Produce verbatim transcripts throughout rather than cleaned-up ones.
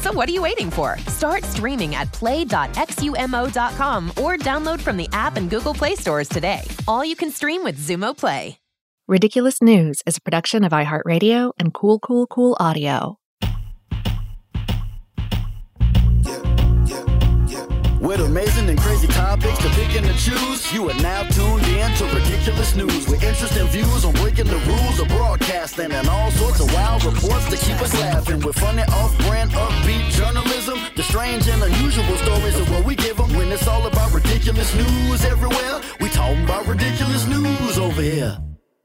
So what are you waiting for? Start streaming at play dot xumo dot com or download from the app and Google Play stores today. All you can stream with Zumo Play. Ridiculous News is a production of iHeartRadio and Cool Cool Cool Audio. With amazing and crazy topics to pick and to choose, you are now tuned in to Ridiculous News with interesting views on breaking the rules of broadcasting and all sorts of wild reports to keep us laughing with funny, off-brand, upbeat journalism, the strange and unusual stories of what we give them. When it's all about ridiculous news everywhere, we talking about ridiculous news over here.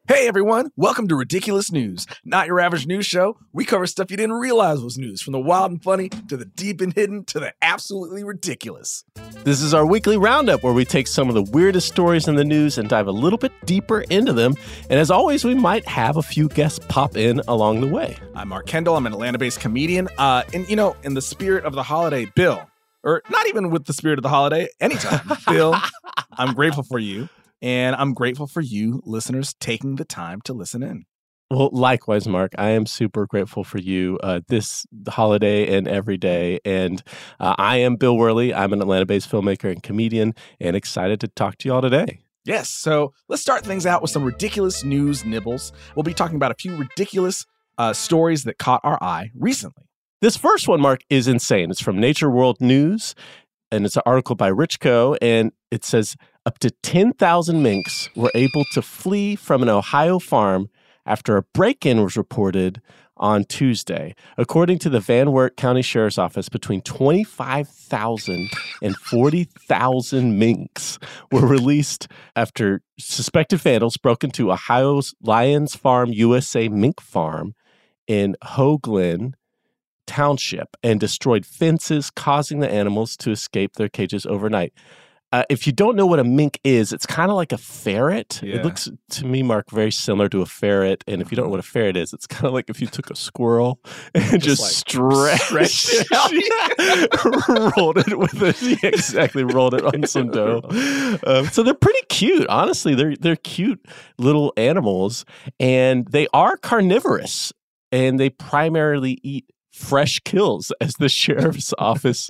Hey everyone, welcome to Ridiculous News, not your average news show. We cover stuff you didn't realize was news, from the wild and funny to the deep and hidden to the absolutely ridiculous. This is our weekly roundup where we take some of the weirdest stories in the news and dive a little bit deeper into them. And as always, we might have a few guests pop in along the way. I'm Mark Kendall. I'm an Atlanta-based comedian. Uh, and, you know, in the spirit of the holiday, Bill, or not even with the spirit of the holiday, anytime, Bill, I'm grateful for you. And I'm grateful for you, listeners, taking the time to listen in. Well, likewise, Mark, I am super grateful for you uh, this holiday and every day. And uh, I am Bill Worley. I'm an Atlanta-based filmmaker and comedian and excited to talk to you all today. Yes. So let's start things out with some ridiculous news nibbles. We'll be talking about a few ridiculous uh, stories that caught our eye recently. This first one, Mark, is insane. It's from Nature World News, and it's an article by Rich Co., and it says up to ten thousand minks were able to flee from an Ohio farm after a break-in was reported on Tuesday. According to the Van Wert County Sheriff's Office, between twenty-five thousand and forty thousand minks were released after suspected vandals broke into Ohio's Lions Farm U S A mink farm in Hoaglin Township and destroyed fences, causing the animals to escape their cages overnight. Uh, if you don't know what a mink is, it's kind of like a ferret. Yeah. It looks, to me, Mark, very similar to a ferret. And if you don't know what a ferret is, it's kind of like if you took a squirrel and just, just like, stretched it out. Yeah. rolled it with a, yeah, exactly, rolled it on some dough. Um, so they're pretty cute. Honestly, they're, they're cute little animals. And they are carnivorous. And they primarily eat fresh kills, as the sheriff's office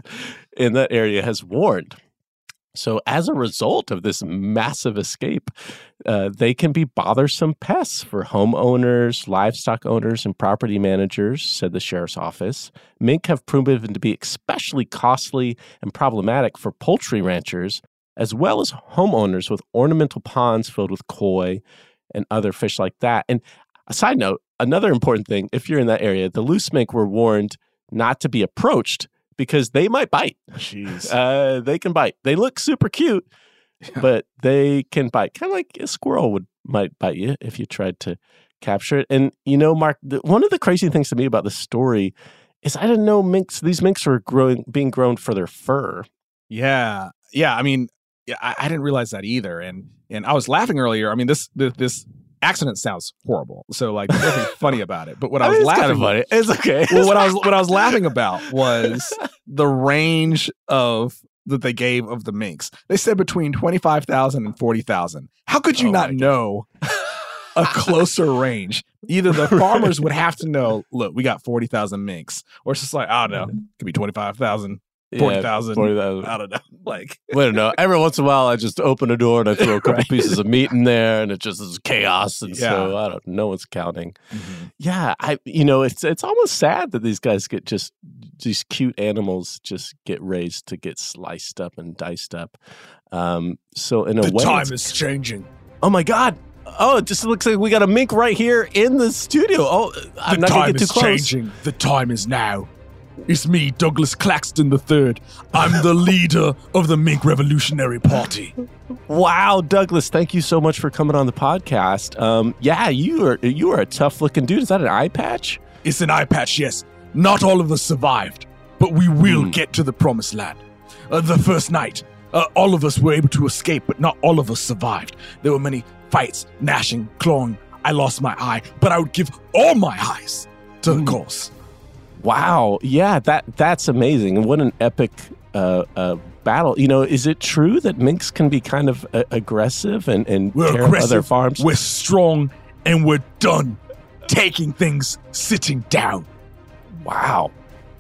in that area has warned. So as a result of this massive escape, uh, they can be bothersome pests for homeowners, livestock owners, and property managers, said the sheriff's office. Mink have proven to be especially costly and problematic for poultry ranchers, as well as homeowners with ornamental ponds filled with koi and other fish like that. And a side note, another important thing, if you're in that area, the loose mink were warned not to be approached because they might bite. Jeez. Uh, they can bite. They look super cute, yeah, but they can bite. Kind of like a squirrel would might bite you if you tried to capture it. And, you know, Mark, the, one of the crazy things to me about this story is I didn't know minks, these minks were growing, being grown for their fur. Yeah. Yeah. I mean, yeah, I, I didn't realize that either. And and I was laughing earlier. I mean, this this, this accident sounds horrible. So, like, there's nothing funny about it. But what I, I mean, was laughing about kind of it, it's okay. Well, what I was what I was laughing about was the range of that they gave of the minks. They said between twenty-five thousand and forty thousand. How could you oh not know a closer range? Either the farmers would have to know, look, we got forty thousand minks, or it's just like, I don't know, it could be twenty-five thousand. forty thousand. Yeah, forty thousand. I don't know. Like, I don't know. Every once in a while, I just open a door and I throw a couple right. pieces of meat in there, and it just is chaos. And yeah. so I don't. No one's counting. Mm-hmm. Yeah, I. You know, it's it's almost sad that these guys get just these cute animals just get raised to get sliced up and diced up. Um. So in a the way, the time is changing. Oh my God. Oh, it just looks like we got a mink right here in the studio. Oh, I'm the not gonna get too close. The time is changing. The time is now. It's me, Douglas Claxton the third. I'm the leader of the Mink Revolutionary Party. Wow, Douglas, thank you so much for coming on the podcast. Um, yeah, you are you are a tough-looking dude. Is that an eye patch? It's an eye patch, yes. Not all of us survived, but we will mm. get to the promised land. Uh, the first night, uh, all of us were able to escape, but not all of us survived. There were many fights, gnashing, clawing. I lost my eye, but I would give all my eyes to mm. the cause. Wow. Yeah, that that's amazing. What an epic uh, uh, battle. You know, is it true that minks can be kind of uh, aggressive and, and we're tear aggressive, up other farms? We're strong and we're done taking things sitting down. Wow.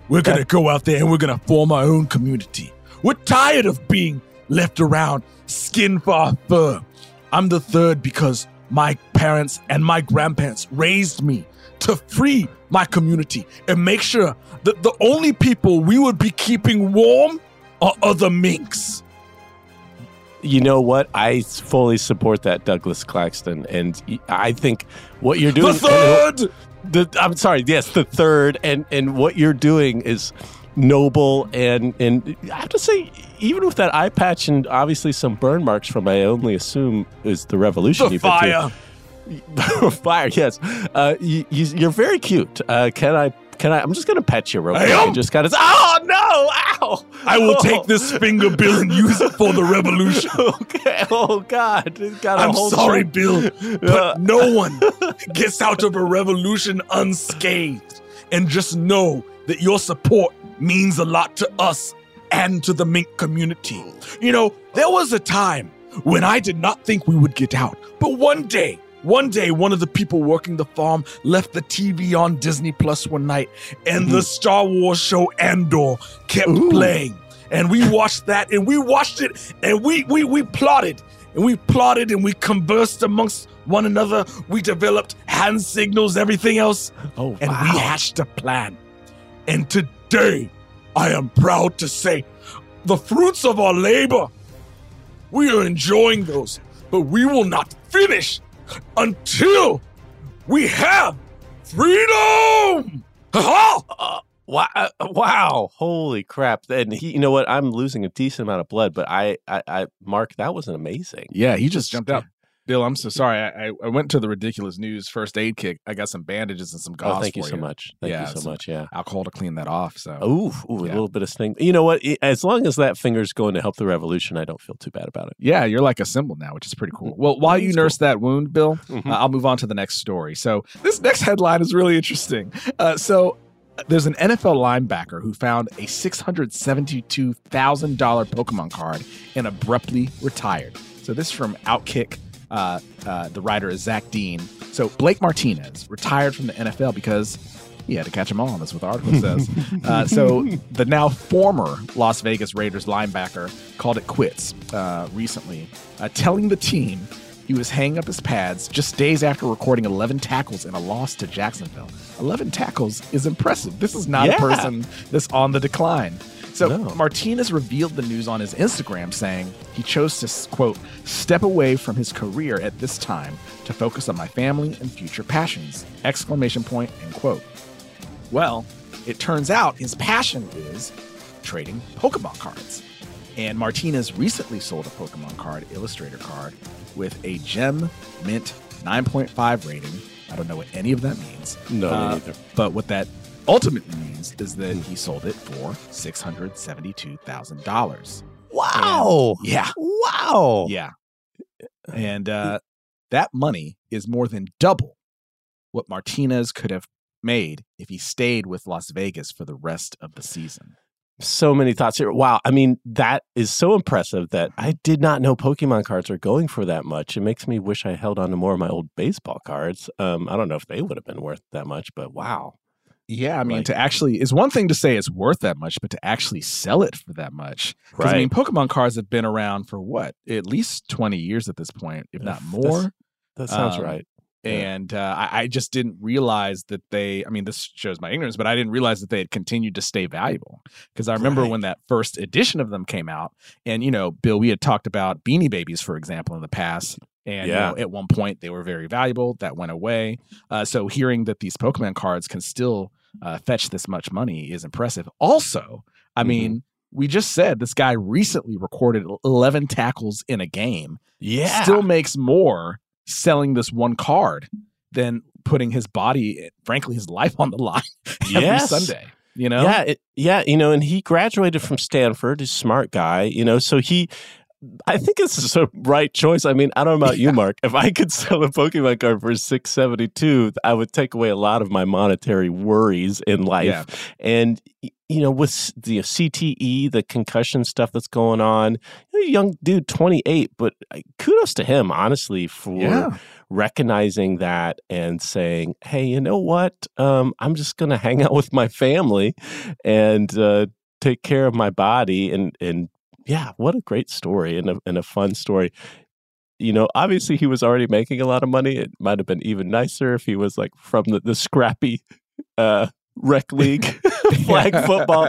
We're going to go out there and we're going to form our own community. We're tired of being left around skin for our fur. I'm the third because my parents and my grandparents raised me to free my community and make sure that the only people we would be keeping warm are other minks. You know what? I fully support that, Douglas Claxton. And I think what you're doing... The third! The, I'm sorry, yes, the third. And, and what you're doing is noble. And, and I have to say, even with that eye patch and obviously some burn marks from, I only assume, is the revolution. The fire! Fire, yes. Uh, you, you're very cute. Uh, can I? Can I? I'm just gonna pet you real quick. I am. Just kind of. Oh no! Ow! I will oh. take this finger, Bill, and use it for the revolution. Okay. Oh God! Got a I'm whole sorry, thing. Bill, but no one gets out of a revolution unscathed. And just know that your support means a lot to us and to the mink community. You know, there was a time when I did not think we would get out, but one day. One day, one of the people working the farm left the T V on Disney Plus one night, and mm-hmm. the Star Wars show Andor kept Ooh. playing. And we watched that, and we watched it, and we we we plotted, and we plotted, and we conversed amongst one another. We developed hand signals, everything else, oh, wow. and we hatched a plan. And today, I am proud to say, the fruits of our labor, we are enjoying those, but we will not finish until we have freedom! Ha-ha! Uh, wow, wow! Holy crap! And he, you know what? I'm losing a decent amount of blood, but I, I, I Mark, that was amazing. Yeah, he just, just jumped out. Bill, I'm so sorry. I, I went to the Ridiculous News first aid kit. I got some bandages and some gauze. Oh, thank you for so you. much. Thank yeah, you so much. Yeah, alcohol to clean that off. So, ooh, ooh yeah. a little bit of sting. You know what? As long as that finger's going to help the revolution, I don't feel too bad about it. Yeah, you're like a symbol now, which is pretty cool. Well, while you That's nurse cool. that wound, Bill, mm-hmm. uh, I'll move on to the next story. So, this next headline is really interesting. Uh, so. There's an N F L linebacker who found a six hundred seventy-two thousand dollars Pokemon card and abruptly retired. So this is from OutKick. Uh, uh, the writer is Zach Dean. So Blake Martinez retired from the N F L because he had to catch them all. That's what the article says. Uh, so the now former Las Vegas Raiders linebacker called it quits uh, recently, uh, telling the team he was hanging up his pads just days after recording eleven tackles in a loss to Jacksonville. eleven tackles is impressive. This is not yeah. a person that's on the decline. So no. Martinez revealed the news on his Instagram, saying he chose to, quote, step away from his career at this time to focus on my family and future passions, exclamation point, end quote. Well, it turns out his passion is trading Pokemon cards. And Martinez recently sold a Pokemon card, Illustrator card, with a gem mint nine point five rating. I don't know what any of that means. No, uh, me neither. But what that ultimately means is that he sold it for six hundred seventy-two thousand dollars. Wow. And, yeah. Wow. Yeah. And uh, that money is more than double what Martinez could have made if he stayed with Las Vegas for the rest of the season. So many thoughts here. Wow. I mean, that is so impressive that I did not know Pokemon cards are going for that much. It makes me wish I held on to more of my old baseball cards. Um, I don't know if they would have been worth that much, but wow. Yeah, I mean, like, to actually, it's one thing to say it's worth that much, but to actually sell it for that much. Right. I mean, Pokemon cards have been around for what? At least twenty years at this point, if not more. That's, that sounds um, right. Yeah. And uh, I, I just didn't realize that they, I mean, this shows my ignorance, but I didn't realize that they had continued to stay valuable. Because I remember right. when that first edition of them came out, and, you know, Bill, we had talked about Beanie Babies, for example, in the past. And yeah. you know, at one point, they were very valuable. That went away. Uh, so hearing that these Pokemon cards can still uh, fetch this much money is impressive. Also, I mm-hmm. mean, we just said this guy recently recorded eleven tackles in a game. Yeah. Still makes more selling this one card than putting his body, frankly, his life on the line every yes. Sunday. You know? Yeah, it, yeah. You know, and he graduated from Stanford. He's a smart guy. You know, so he... I think this is a right choice. I mean, I don't know about you, Mark. If I could sell a Pokemon card for six seventy-two, I would take away a lot of my monetary worries in life. Yeah. And, you know, with the C T E, the concussion stuff that's going on, young dude, twenty-eight, but kudos to him, honestly, for yeah. recognizing that and saying, hey, you know what? Um, I'm just going to hang out with my family and uh, take care of my body and, and, yeah, what a great story and a, and a fun story. You know, obviously he was already making a lot of money. It might have been even nicer if he was like from the, the scrappy uh, rec league flag football.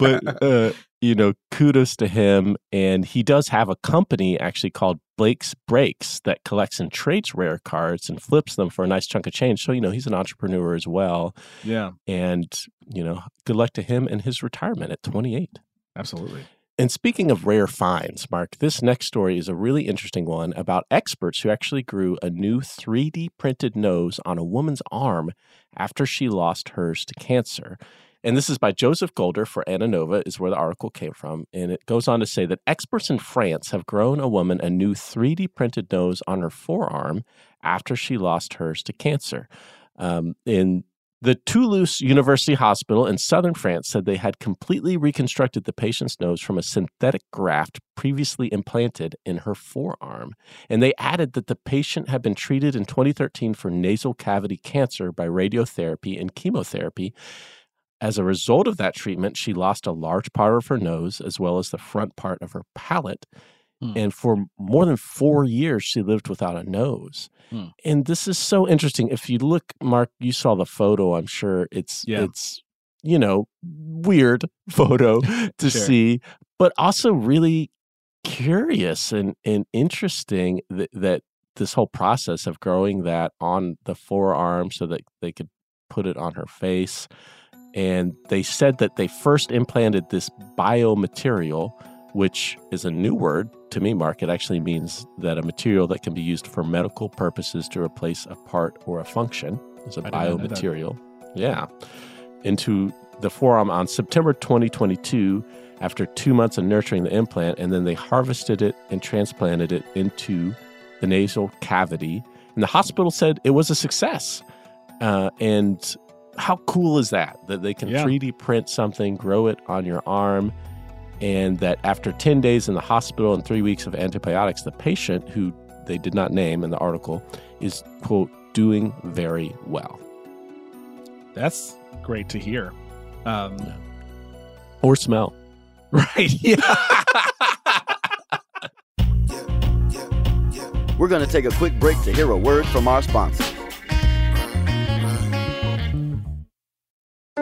But, uh, you know, kudos to him. And he does have a company actually called Blake's Breaks that collects and trades rare cards and flips them for a nice chunk of change. So, you know, he's an entrepreneur as well. Yeah. And, you know, good luck to him and his retirement at twenty-eight. Absolutely. And speaking of rare finds, Mark, this next story is a really interesting one about experts who actually grew a new three D printed nose on a woman's arm after she lost hers to cancer. And this is by Joseph Golder for Anna Nova is where the article came from. And it goes on to say that experts in France have grown a woman a new three D printed nose on her forearm after she lost hers to cancer. Um, in The Toulouse University Hospital in southern France said they had completely reconstructed the patient's nose from a synthetic graft previously implanted in her forearm. And they added that the patient had been treated in twenty thirteen for nasal cavity cancer by radiotherapy and chemotherapy. As a result of that treatment, she lost a large part of her nose as well as the front part of her palate. And for more than four years, she lived without a nose. Hmm. And this is so interesting. If you look, Mark, you saw the photo, I'm sure. It's, yeah. it's you know, weird photo to sure. see, but also really curious and, and interesting that, that this whole process of growing that on the forearm so that they could put it on her face. And they said that they first implanted this biomaterial, which is a new word to me, Mark. It actually means that a material that can be used for medical purposes to replace a part or a function is a biomaterial. Yeah. Into the forearm on September twenty twenty-two, after two months of nurturing the implant, and then they harvested it and transplanted it into the nasal cavity. And the hospital said it was a success. Uh, and how cool is that? That they can yeah. three D print something, grow it on your arm. And that after ten days in the hospital and three weeks of antibiotics, the patient, who they did not name in the article, is, quote, doing very well. That's great to hear. Um, yeah. Or smell. Right. Yeah. We're going to take a quick break to hear a word from our sponsor.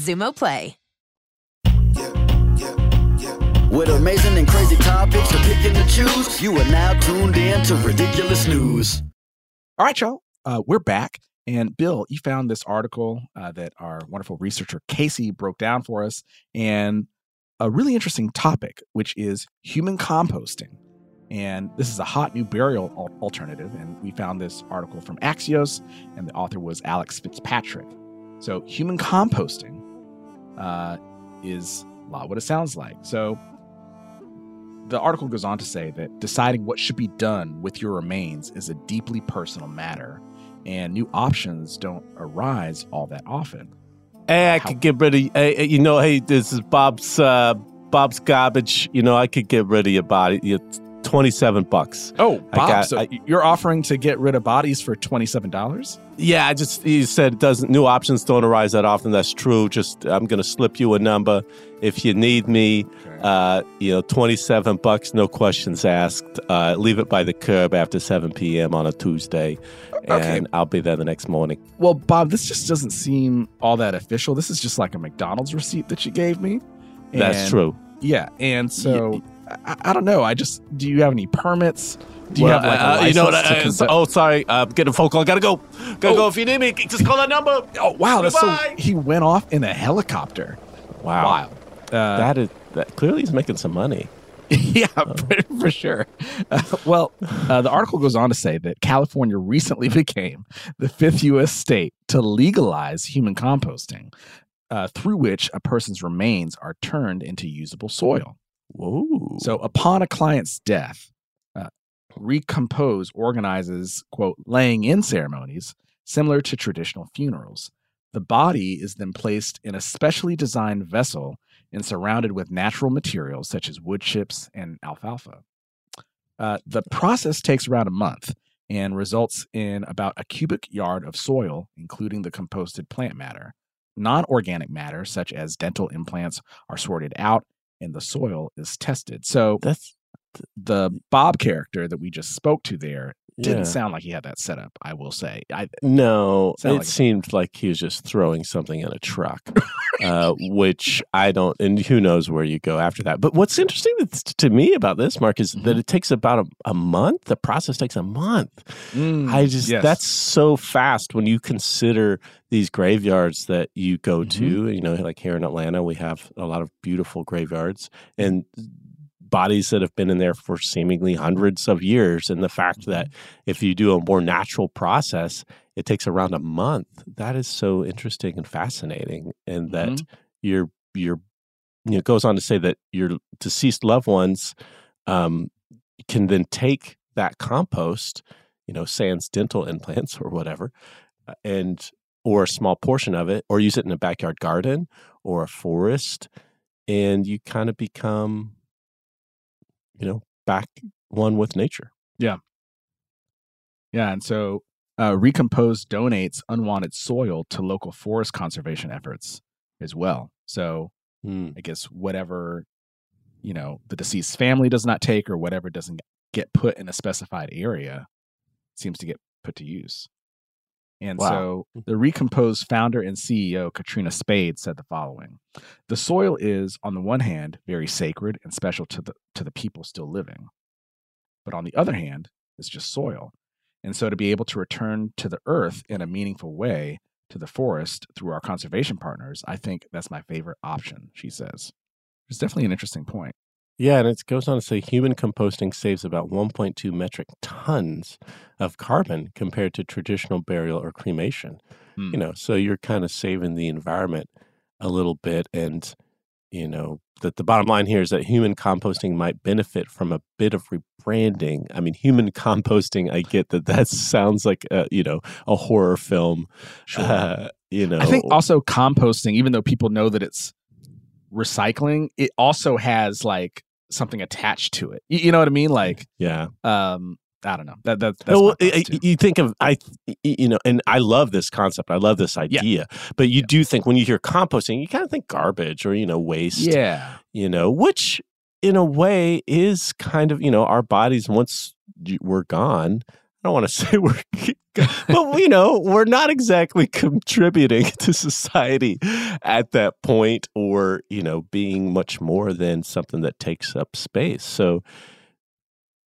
Zumo Play. Yeah, yeah, yeah. With amazing and crazy topics to pick and to choose, you are now tuned in to Ridiculous News. All right, y'all, uh, we're back. And Bill, you found this article uh, that our wonderful researcher Casey broke down for us, and a really interesting topic, which is human composting. And this is a hot new burial al- alternative. And we found this article from Axios, and the author was Alex Fitzpatrick. So human composting Uh, is a lot what it sounds like. So the article goes on to say that deciding what should be done with your remains is a deeply personal matter, and new options don't arise all that often. Hey, I How- could get rid of, hey, you know, hey, this is Bob's uh, Bob's garbage. You know, I could get rid of your body. It's twenty-seven bucks. Oh, Bob, I got, so I, you're offering to get rid of bodies for twenty-seven dollars? Yeah, I just, you said it doesn't, new options don't arise that often. That's true. Just, I'm going to slip you a number. If you need me, okay. uh, you know, twenty-seven bucks, no questions asked. Uh, leave it by the curb after seven p.m. on a Tuesday, and okay. I'll be there the next morning. Well, Bob, this just doesn't seem all that official. This is just like a McDonald's receipt that you gave me. And that's true. Yeah, and so... Yeah. I, I don't know. I just, do you have any permits? Do you well, have like a license uh, you know what, uh, to Oh, sorry. I'm uh, getting a phone call. I gotta go. Gotta oh. go. If you need me, just call that number. Oh, wow. That's so, he went off in a helicopter. Wow. Wow. Uh, that is, that, clearly he's making some money. Yeah, oh. for, for sure. Uh, well, uh, the article goes on to say that California recently became the fifth U S state to legalize human composting, uh, through which a person's remains are turned into usable soil. Whoa. So upon a client's death, uh, Recompose organizes, quote, laying in ceremonies similar to traditional funerals. The body is then placed in a specially designed vessel and surrounded with natural materials such as wood chips and alfalfa. Uh, the process takes around a month and results in about a cubic yard of soil, including the composted plant matter. Non-organic matter such as dental implants are sorted out, and the soil is tested. So that's th- the Bob character that we just spoke to there didn't yeah. sound like he had that set up, I will say. I, no, it like seemed it. like he was just throwing something in a truck, uh, which I don't, and who knows where you go after that. But what's interesting to me about this, Mark, is mm-hmm. that it takes about a, a month. The process takes a month. Mm, I just, yes. that's so fast when you consider these graveyards that you go mm-hmm. to. You know, like here in Atlanta, we have a lot of beautiful graveyards, and bodies that have been in there for seemingly hundreds of years. And the fact that if you do a more natural process, it takes around a month. That is so interesting and fascinating. And that mm-hmm. your, your, you know, it goes on to say that your deceased loved ones um, can then take that compost, you know, sans dental implants or whatever, and, or a small portion of it, or use it in a backyard garden or a forest. And you kind of become, you know, back one with nature. Yeah. Yeah. And so uh, Recompose donates unwanted soil to local forest conservation efforts as well. So mm. I guess whatever, you know, the deceased family does not take, or whatever doesn't get put in a specified area, seems to get put to use. And wow. so the Recompose founder and C E O, Katrina Spade, said the following. The soil is, on the one hand, very sacred and special to the to the people still living. But on the other hand, it's just soil. And so to be able to return to the earth in a meaningful way to the forest through our conservation partners, I think that's my favorite option, she says. It's definitely an interesting point. Yeah, and it goes on to say human composting saves about one point two metric tons of carbon compared to traditional burial or cremation. Mm. You know, so you're kind of saving the environment a little bit. And, you know, that the bottom line here is that human composting might benefit from a bit of rebranding. I mean, human composting, I get that that sounds like, a, you know, a horror film. Sure. Uh, you know, I think also composting, even though people know that it's recycling, it also has like something attached to it. You, you know what I mean? Like, yeah. Um, I don't know. That, that, that's well, I, you think of, I, you know, and I love this concept. I love this idea. Yeah. But you yeah. do think when you hear composting, you kind of think garbage or, you know, waste. Yeah. You know, which in a way is kind of, you know, our bodies once we're gone. I don't want to say we're, but you know, we're not exactly contributing to society at that point or, you know, being much more than something that takes up space. So,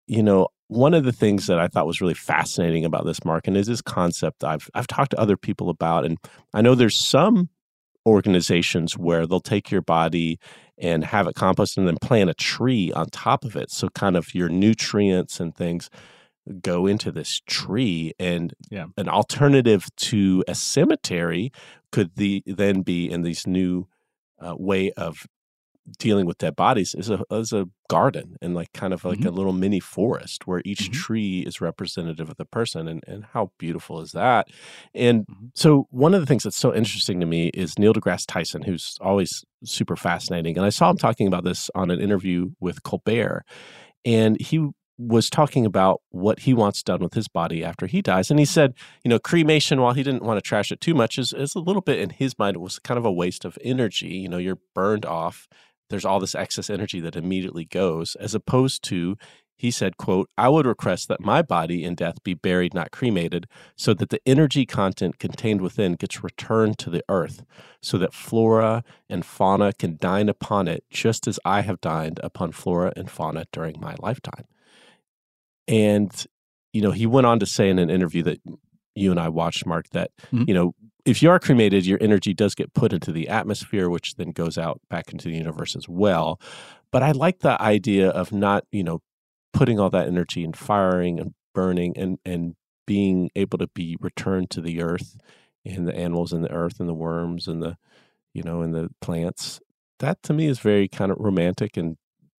you know, one of the things that I thought was really fascinating about this, Mark, and is this concept I've I've talked to other people about, and I know there's some organizations where they'll take your body and have it composted and then plant a tree on top of it. So kind of your nutrients and things go into this tree, and yeah. an alternative to a cemetery could the then be in these new uh, way of dealing with dead bodies is a is a garden and like kind of like mm-hmm. a little mini forest where each mm-hmm. tree is representative of the person, and and how beautiful is that? And mm-hmm. so one of the things that's so interesting to me is Neil deGrasse Tyson, who's always super fascinating, and I saw him talking about this on an interview with Colbert, and he was talking about what he wants done with his body after he dies. And he said, you know, cremation, while he didn't want to trash it too much, is, is a little bit in his mind, it was kind of a waste of energy. You know, you're burned off. There's all this excess energy that immediately goes, as opposed to, he said, quote, I would request that my body in death be buried, not cremated, so that the energy content contained within gets returned to the earth, so that flora and fauna can dine upon it, just as I have dined upon flora and fauna during my lifetime. And, you know, he went on to say in an interview that you and I watched, Mark, that, mm-hmm. you know, if you are cremated, your energy does get put into the atmosphere, which then goes out back into the universe as well. But I like the idea of not, you know, putting all that energy and firing and burning and, and being able to be returned to the earth and the animals and the earth and the worms and the, you know, and the plants. That to me is very kind of romantic and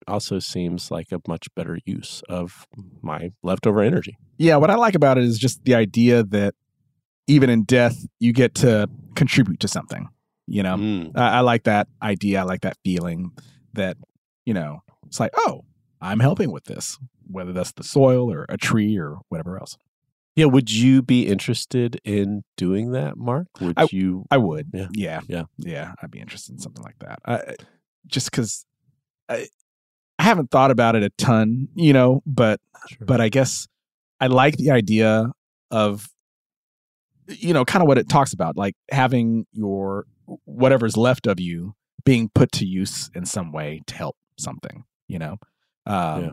also seems like a much better use of my leftover energy. Yeah, what I like about it is just the idea that even in death, you get to contribute to something, you know? Mm. I, I like that idea. I like that feeling that, you know, it's like, oh, I'm helping with this, whether that's the soil or a tree or whatever else. Yeah, would you be interested in doing that, Mark? Would I, you? I would, yeah. Yeah, yeah, yeah. I'd be interested in something like that. I, just because... I haven't thought about it a ton, you know, but sure. but I guess I like the idea of, you know, kind of what it talks about, like having your whatever's left of you being put to use in some way to help something, you know, um, yeah.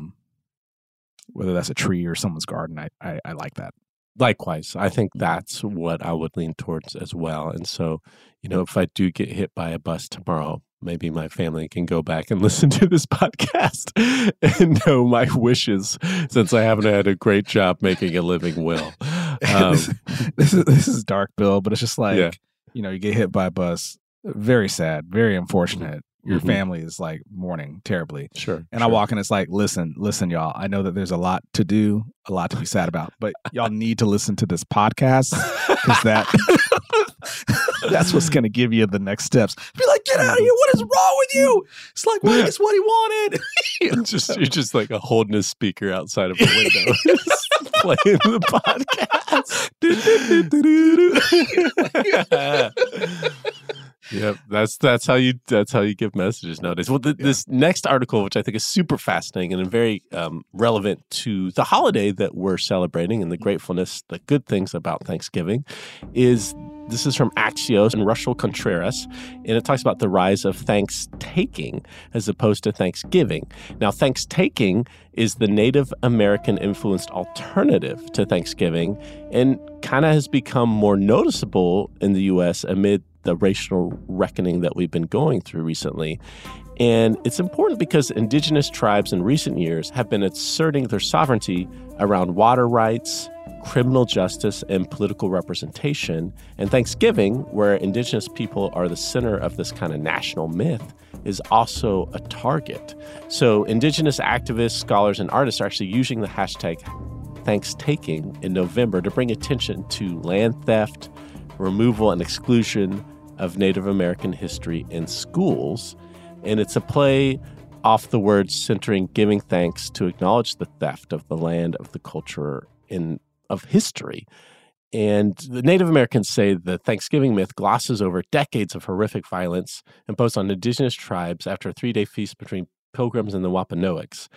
whether that's a tree or someone's garden. I, I, I like that. Likewise, I think that's what I would lean towards as well. And so, you know, if I do get hit by a bus tomorrow, maybe my family can go back and listen to this podcast and know my wishes, since I haven't had a great job making a living will. Um, this, this, is, this is dark, Bill, but it's just like, yeah. you know, you get hit by a bus. Very sad, very unfortunate. Your mm-hmm. family is like mourning terribly. Sure. And sure. I walk in, it's like, listen, listen, y'all, I know that there's a lot to do, a lot to be sad about, but y'all need to listen to this podcast because that... That's what's going to give you the next steps. Be like, get out of here. What is wrong with you? It's like, well, it's what he wanted. You're just, you're just like a holding a speaker outside of a window playing the podcast. Yep, that's that's how you that's how you give messages nowadays. Well, the, yeah. this next article, which I think is super fascinating and very um, relevant to the holiday that we're celebrating and the gratefulness, the good things about Thanksgiving, is this is from Axios and Russell Contreras, and it talks about the rise of thanks-taking as opposed to Thanksgiving. Now, thanks-taking is the Native American-influenced alternative to Thanksgiving and kind of has become more noticeable in the U S amid the racial reckoning that we've been going through recently. And it's important because indigenous tribes in recent years have been asserting their sovereignty around water rights, criminal justice, and political representation. And Thanksgiving, where indigenous people are the center of this kind of national myth, is also a target. So indigenous activists, scholars, and artists are actually using the hashtag ThanksTaking in November to bring attention to land theft, removal and exclusion of Native American history in schools. And it's a play off the words centering giving thanks to acknowledge the theft of the land, of the culture, and of history. And the Native Americans say the Thanksgiving myth glosses over decades of horrific violence imposed on indigenous tribes after a three-day feast between Pilgrims and the Wampanoags.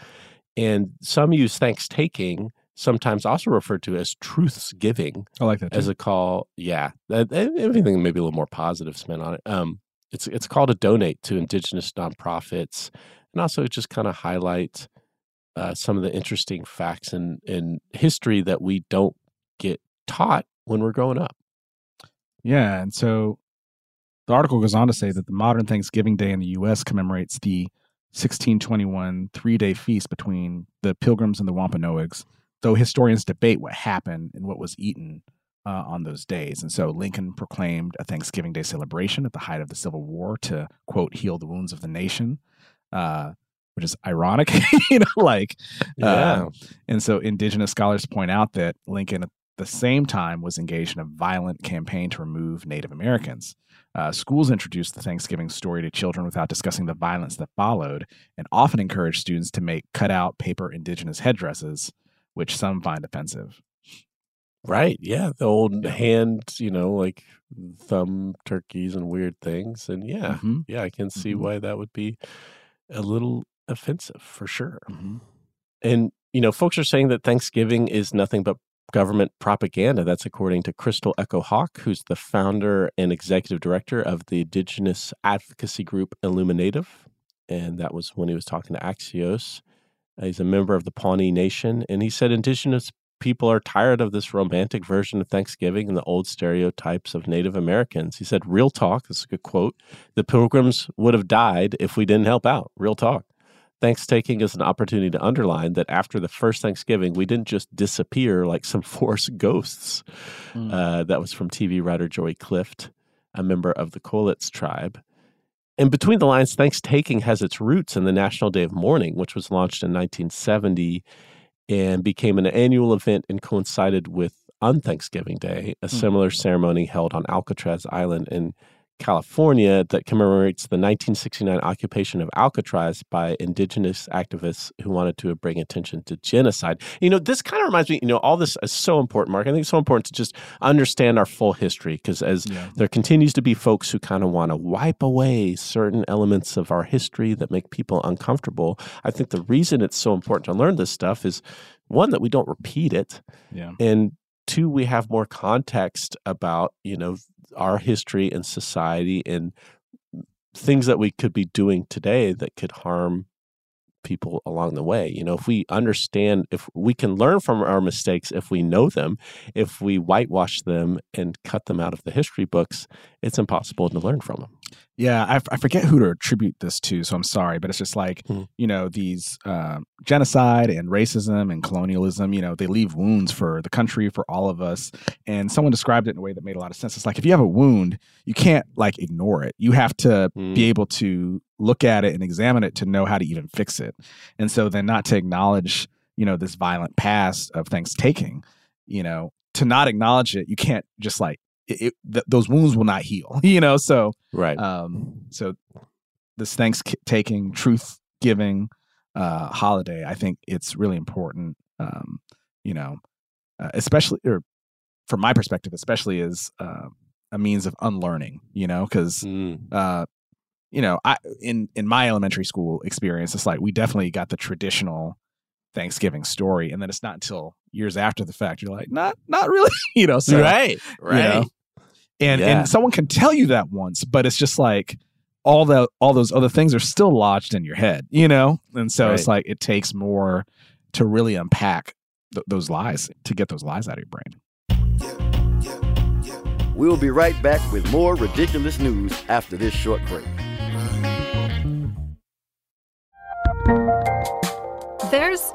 And some use thanks-taking, sometimes also referred to as truths giving. I like that too. As a call. Yeah. Everything maybe a little more positive spin on it. Um, it's it's a call to donate to indigenous nonprofits, and also just kind of highlight uh, some of the interesting facts and in, in history that we don't get taught when we're growing up. Yeah. And so the article goes on to say that the modern Thanksgiving Day in the U S commemorates the sixteen twenty-one three-day feast between the Pilgrims and the Wampanoags, though historians debate what happened and what was eaten uh, on those days. And so Lincoln proclaimed a Thanksgiving Day celebration at the height of the Civil War to, quote, heal the wounds of the nation, uh, which is ironic, you know, like. Yeah. Uh, and so indigenous scholars point out that Lincoln at the same time was engaged in a violent campaign to remove Native Americans. Uh, schools introduced the Thanksgiving story to children without discussing the violence that followed, and often encouraged students to make cutout paper indigenous headdresses, which some find offensive. Right, yeah, the old hand, you know, like thumb turkeys and weird things. And yeah, mm-hmm. yeah, I can see mm-hmm. why that would be a little offensive for sure. Mm-hmm. And, you know, folks are saying that Thanksgiving is nothing but government propaganda. That's according to Crystal Echo Hawk, who's the founder and executive director of the indigenous advocacy group Illuminative. And that was when he was talking to Axios. He's a member of the Pawnee Nation, and he said indigenous people are tired of this romantic version of Thanksgiving and the old stereotypes of Native Americans. He said, real talk, this is a good quote, the Pilgrims would have died if we didn't help out, real talk. Thanks-taking is an opportunity to underline that after the first Thanksgiving, we didn't just disappear like some forest ghosts. Mm. Uh, that was from T V writer Joy Clift, a member of the Coletz tribe. And between the lines, Thanksgiving has its roots in the National Day of Mourning, which was launched in nineteen seventy and became an annual event and coincided with Un-Thanksgiving Day, a similar mm-hmm. ceremony held on Alcatraz Island in California that commemorates the nineteen sixty-nine occupation of Alcatraz by indigenous activists who wanted to bring attention to genocide. You know, this kind of reminds me, you know, all this is so important, Mark. I think it's so important to just understand our full history, because as yeah. there continues to be folks who kind of want to wipe away certain elements of our history that make people uncomfortable, I think the reason it's so important to learn this stuff is, one, that we don't repeat it, yeah. and two, we have more context about, you know, our history and society and things that we could be doing today that could harm people along the way. You know, if we understand, if we can learn from our mistakes, if we know them, if we whitewash them and cut them out of the history books, it's impossible to learn from them. Yeah, I, f- I forget who to attribute this to, so I'm sorry, but it's just like, mm-hmm. you know, these uh, genocide and racism and colonialism, you know, they leave wounds for the country, for all of us. And someone described it in a way that made a lot of sense. It's like, if you have a wound, you can't like ignore it. You have to mm-hmm. be able to look at it and examine it to know how to even fix it. And so then not to acknowledge, you know, this violent past of Thanksgiving, you know, to not acknowledge it, you can't just like, It, it, th- those wounds will not heal, you know? So, right. Um, so this thanks-taking, truth-giving uh, holiday, I think it's really important, um, you know, uh, especially, or from my perspective, especially as uh, a means of unlearning, you know, because, mm. uh, you know, I in, in my elementary school experience, it's like we definitely got the traditional Thanksgiving story. And then it's not until years after the fact, you're like, not not really, you know. So, right, right. You know, and yeah. and someone can tell you that once, but it's just like all the all those other things are still lodged in your head, you know. And so right. it's like it takes more to really unpack th- those lies, to get those lies out of your brain. We'll be right back with more ridiculous news after this short break. There's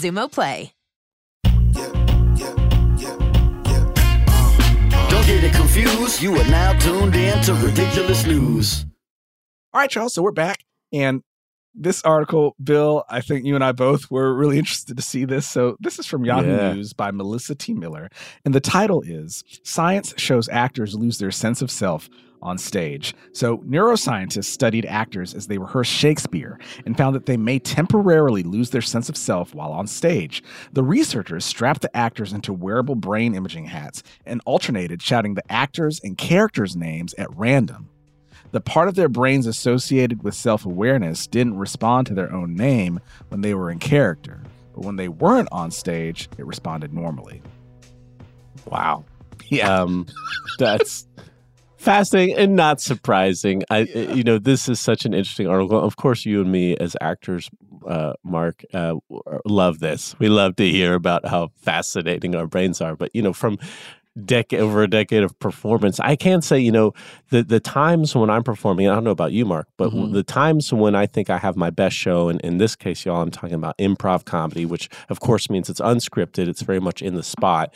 Zumo Play. Don't get it confused. You are now tuned in to Ridiculous News. All right, Charles, so we're back. And this article, Bill, I think you and I both were really interested to see this. So this is from Yahoo yeah. News by Melissa T. Miller. And the title is, Science Shows Actors Lose Their Sense of Self on Stage. So neuroscientists studied actors as they rehearsed Shakespeare and found that they may temporarily lose their sense of self while on stage. The researchers strapped the actors into wearable brain imaging hats and alternated shouting the actors' and characters' names at random. The part of their brains associated with self-awareness didn't respond to their own name when they were in character, but when they weren't on stage, it responded normally. Wow. Yeah. Um, that's... Fascinating and not surprising. I, yeah. You know, this is such an interesting article. Of course, you and me as actors, uh, Mark, uh, love this. We love to hear about how fascinating our brains are. But, you know, from decade over a decade of performance, I can say, you know, the, the times when I'm performing, I don't know about you, Mark, but mm-hmm. the times when I think I have my best show, and in this case, y'all, I'm talking about improv comedy, which of course means it's unscripted. It's very much in the spot.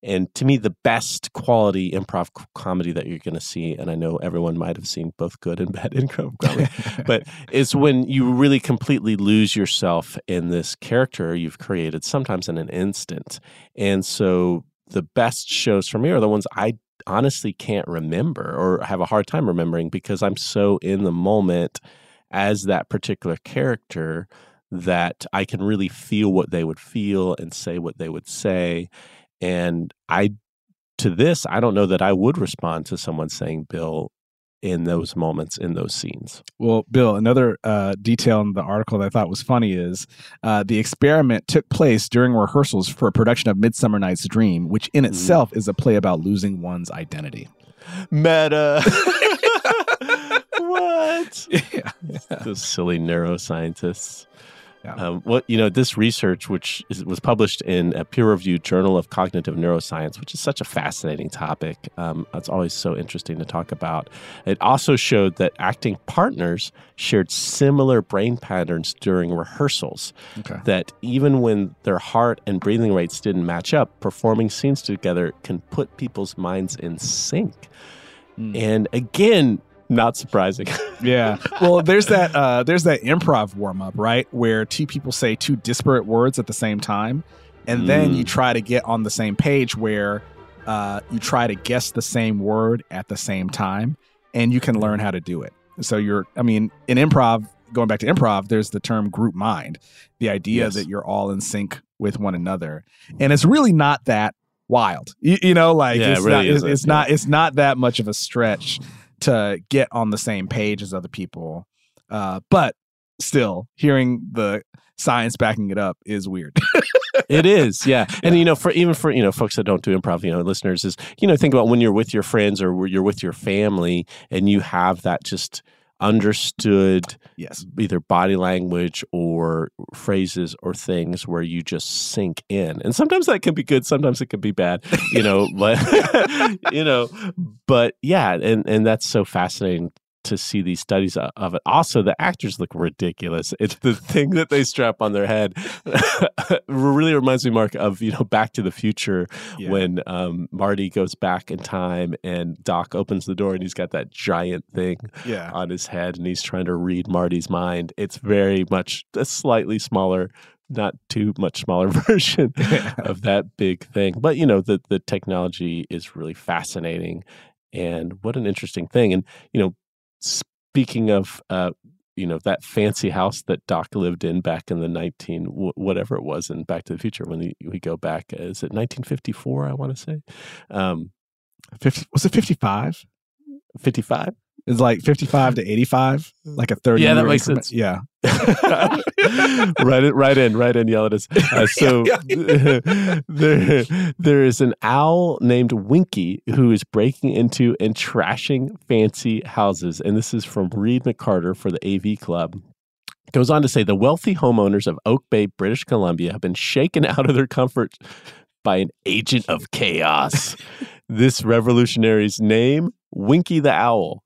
And to me, the best quality improv comedy that you're going to see, and I know everyone might have seen both good and bad improv comedy, but it's when you really completely lose yourself in this character you've created, sometimes in an instant. And so the best shows for me are the ones I honestly can't remember or have a hard time remembering because I'm so in the moment as that particular character that I can really feel what they would feel and say what they would say. And I, to this, I don't know that I would respond to someone saying Bill in those moments, in those scenes. Well, Bill, another uh, detail in the article that I thought was funny is uh, the experiment took place during rehearsals for a production of Midsummer Night's Dream, which in itself is a play about losing one's identity. Meta. What? Yeah. Those silly neuroscientists. Yeah. Um, what you know, this research, which is, was published in a peer-reviewed Journal of Cognitive Neuroscience, which is such a fascinating topic. Um, it's always so interesting to talk about. It also showed that acting partners shared similar brain patterns during rehearsals. Okay. That even when their heart and breathing rates didn't match up, performing scenes together can put people's minds in sync. Mm. And again, not surprising. Yeah. Well, there's that uh, there's that improv warm-up, right, where two people say two disparate words at the same time, and mm. then you try to get on the same page where uh, you try to guess the same word at the same time, and you can learn how to do it. So you're, I mean, in improv, going back to improv, there's the term group mind, the idea yes. that you're all in sync with one another. And it's really not that wild, you, you know, like yeah, it's, it really not, it's, it's yeah. not, it's not that much of a stretch to get on the same page as other people. Uh, but still hearing the science backing it up is weird. It is. Yeah. And, yeah. you know, for even for, you know, folks that don't do improv, you know, listeners is, you know, think about when you're with your friends or you're with your family and you have that just understood yes. either body language or phrases or things where you just sink in. And sometimes that can be good. Sometimes it can be bad, you know, but, you know, but yeah. And, and that's so fascinating to see these studies of it. Also, the actors look ridiculous. It's the thing that they strap on their head. Really reminds me, Mark, of, you know, Back to the Future yeah. when um, Marty goes back in time and Doc opens the door and he's got that giant thing yeah. on his head and he's trying to read Marty's mind. It's very much a slightly smaller, not too much smaller version of that big thing. But, you know, the, the technology is really fascinating and what an interesting thing. And, you know, speaking of, uh, you know, that fancy house that Doc lived in back in the nineteen, wh- whatever it was in Back to the Future, when the, we go back, uh, is it nineteen fifty-four, I want to say? Um, fifty, was it fifty-five? fifty-five? It's like fifty-five to eighty-five, like a thirty. Yeah, that makes sense. Yeah. right, right in, right in, yell at us. Uh, so there, there is an owl named Winky who is breaking into and trashing fancy houses. And this is from Reed McCarter for the A V Club. Goes on to say, the wealthy homeowners of Oak Bay, British Columbia have been shaken out of their comfort by an agent of chaos. This revolutionary's name, Winky the Owl.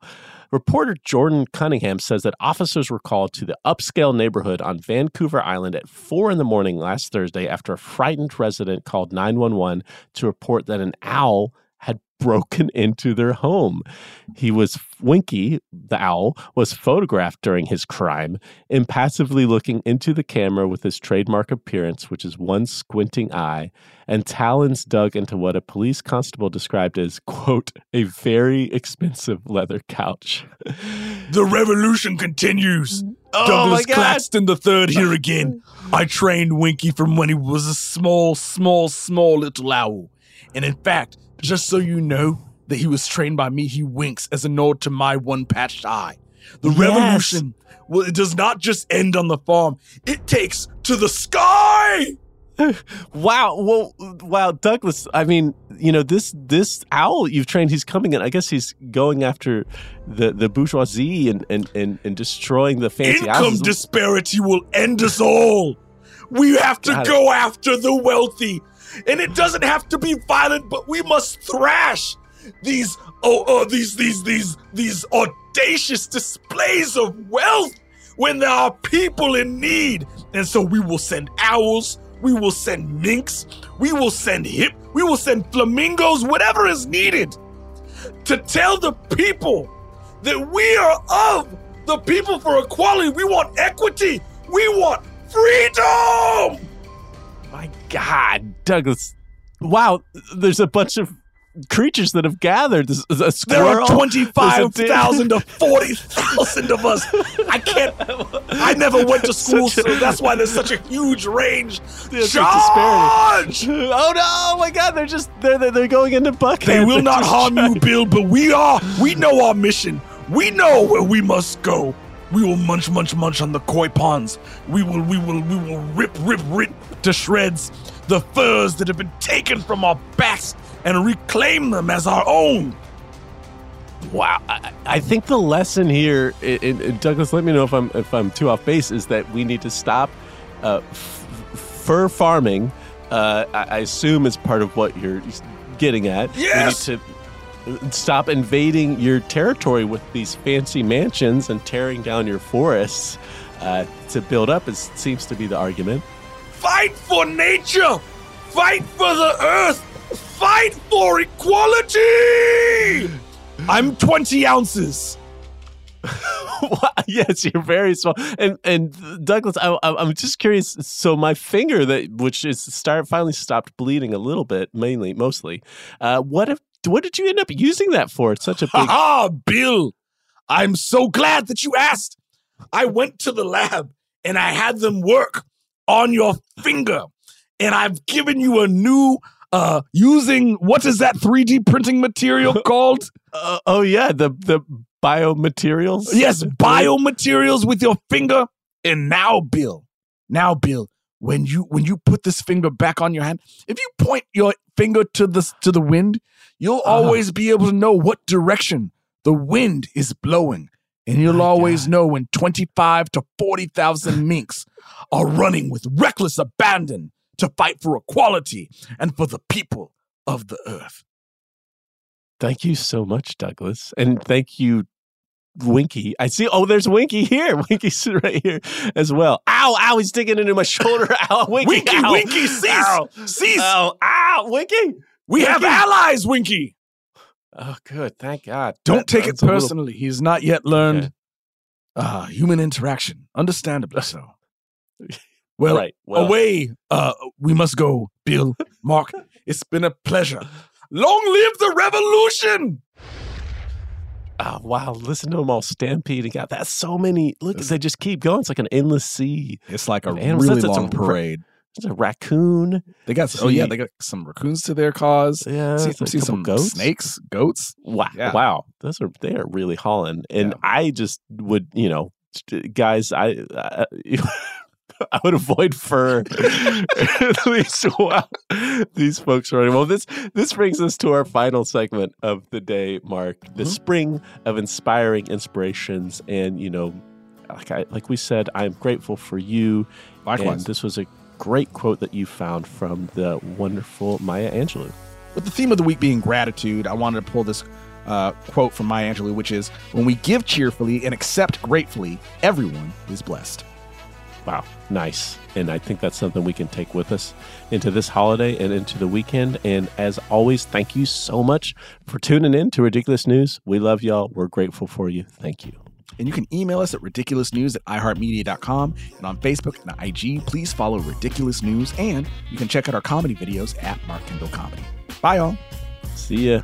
Reporter Jordan Cunningham says that officers were called to the upscale neighborhood on Vancouver Island at four in the morning last Thursday after a frightened resident called nine one one to report that an owl had broken into their home. He was, Winky the Owl, was photographed during his crime, impassively looking into the camera with his trademark appearance, which is one squinting eye, and talons dug into what a police constable described as, quote, a very expensive leather couch. The revolution continues. Oh, Douglas Claxton the third here again. I trained Winky from when he was a small, small, small little owl. And in fact, just so you know that he was trained by me, he winks as a nod to my one-patched eye. The yes. revolution, well, it does not just end on the farm. It takes to the sky! Wow, well, wow, Douglas. I mean, you know, this this owl you've trained, he's coming in. I guess he's going after the, the bourgeoisie and, and, and, and destroying the fancy Income houses. Disparity will end us all. We have to Got go it. after the wealthy. And it doesn't have to be violent, but we must thrash these oh, oh these these these these audacious displays of wealth when there are people in need. And so we will send owls, we will send minks, we will send hip, we will send flamingos, whatever is needed to tell the people that we are of the people for equality. We want equity. We want freedom. My God, Douglas. Wow, there's a bunch of creatures that have gathered. There's a squirrel. There are twenty-five thousand to forty thousand of us. I can't, I never went to school, such so a, that's why there's such a huge range. Charge! Oh no, oh my God, they're just, they're, they're, they're going into buckets. They will they're not harm trying. you, Bill, but we are, we know our mission. We know where we must go. We will munch, munch, munch on the koi ponds. We will, we will, we will rip, rip, rip to shreds the furs that have been taken from our backs and reclaim them as our own. Wow, I, I think the lesson here, it, it, it, Douglas, let me know if I'm if I'm too off base, is that we need to stop uh, f- fur farming. Uh, I, I assume is part of what you're getting at. Yes. We need to stop invading your territory with these fancy mansions and tearing down your forests uh, to build up, it seems to be the argument. Fight for nature! Fight for the earth! Fight for equality! I'm twenty ounces. Yes, you're very small. And and Douglas, I, I'm just curious. So my finger, that which is start finally stopped bleeding a little bit, mainly, mostly. Uh, what if what did you end up using that for? It's such a big... Ah, Bill, I'm so glad that you asked. I went to the lab and I had them work on your finger. And I've given you a new... Uh, using, what is that three D printing material called? Uh, oh, yeah, the, the biomaterials. Yes, biomaterials with your finger. And now, Bill, now, Bill, when you when you put this finger back on your hand, if you point your finger to the, to the wind, you'll uh-huh. always be able to know what direction the wind is blowing. And you'll My always God. know when twenty-five to forty thousand minks are running with reckless abandon to fight for equality and for the people of the earth. Thank you so much, Douglas. And thank you, Winky. I see, oh, there's Winky here. Winky's right here as well. Ow, ow, he's digging into my shoulder. Ow, Winky, Winky, ow. Winky, cease, ow. cease. Ow, ow, Winky. We Winky. have allies, Winky. Oh, good, thank God. Don't that take it personally. Little... He has not yet learned okay. uh, human interaction, understandably so. Well, right. well, away uh, we must go, Bill. Mark, it's been a pleasure. Long live the revolution! Oh, wow, listen to them all stampeding out. That's so many. Look, it's, they just keep going. It's like an endless sea. It's like a animals. really That's long a, parade. There's a raccoon. They got some, oh, yeah, they got some raccoons to their cause. Yeah, see, see some goats. snakes, goats. Wow, yeah. wow. Those are, they are really hauling. And yeah. I just would, you know, guys, I... I I would avoid fur at least while these folks are running. Well, this, this brings us to our final segment of the day, Mark. The mm-hmm. spring of inspiring inspirations. And, you know, like, I, like we said, I'm grateful for you. Likewise. And this was a great quote that you found from the wonderful Maya Angelou. With the theme of the week being gratitude, I wanted to pull this uh, quote from Maya Angelou, which is, "When we give cheerfully and accept gratefully, everyone is blessed." Wow, nice. And I think that's something we can take with us into this holiday and into the weekend. And as always, thank you so much for tuning in to Ridiculous News. We love y'all. We're grateful for you. Thank you. And you can email us at ridiculous news at i heart media dot com and on Facebook and I G. Please follow Ridiculous News. And you can check out our comedy videos at Mark Kendall Comedy. Bye, y'all. See ya.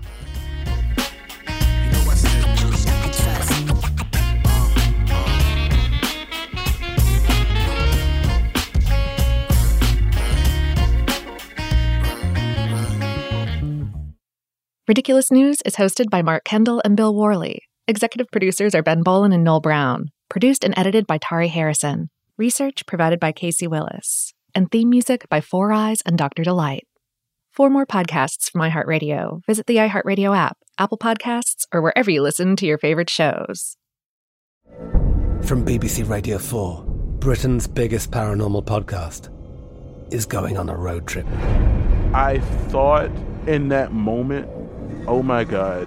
Ridiculous News is hosted by Mark Kendall and Bill Worley. Executive producers are Ben Bolin and Noel Brown. Produced and edited by Tari Harrison. Research provided by Casey Willis. And theme music by Four Eyes and Doctor Delight. For more podcasts from iHeartRadio, visit the iHeartRadio app, Apple Podcasts, or wherever you listen to your favorite shows. From B B C Radio four, Britain's biggest paranormal podcast is going on a road trip. I thought in that moment, oh my God,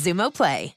Zumo Play.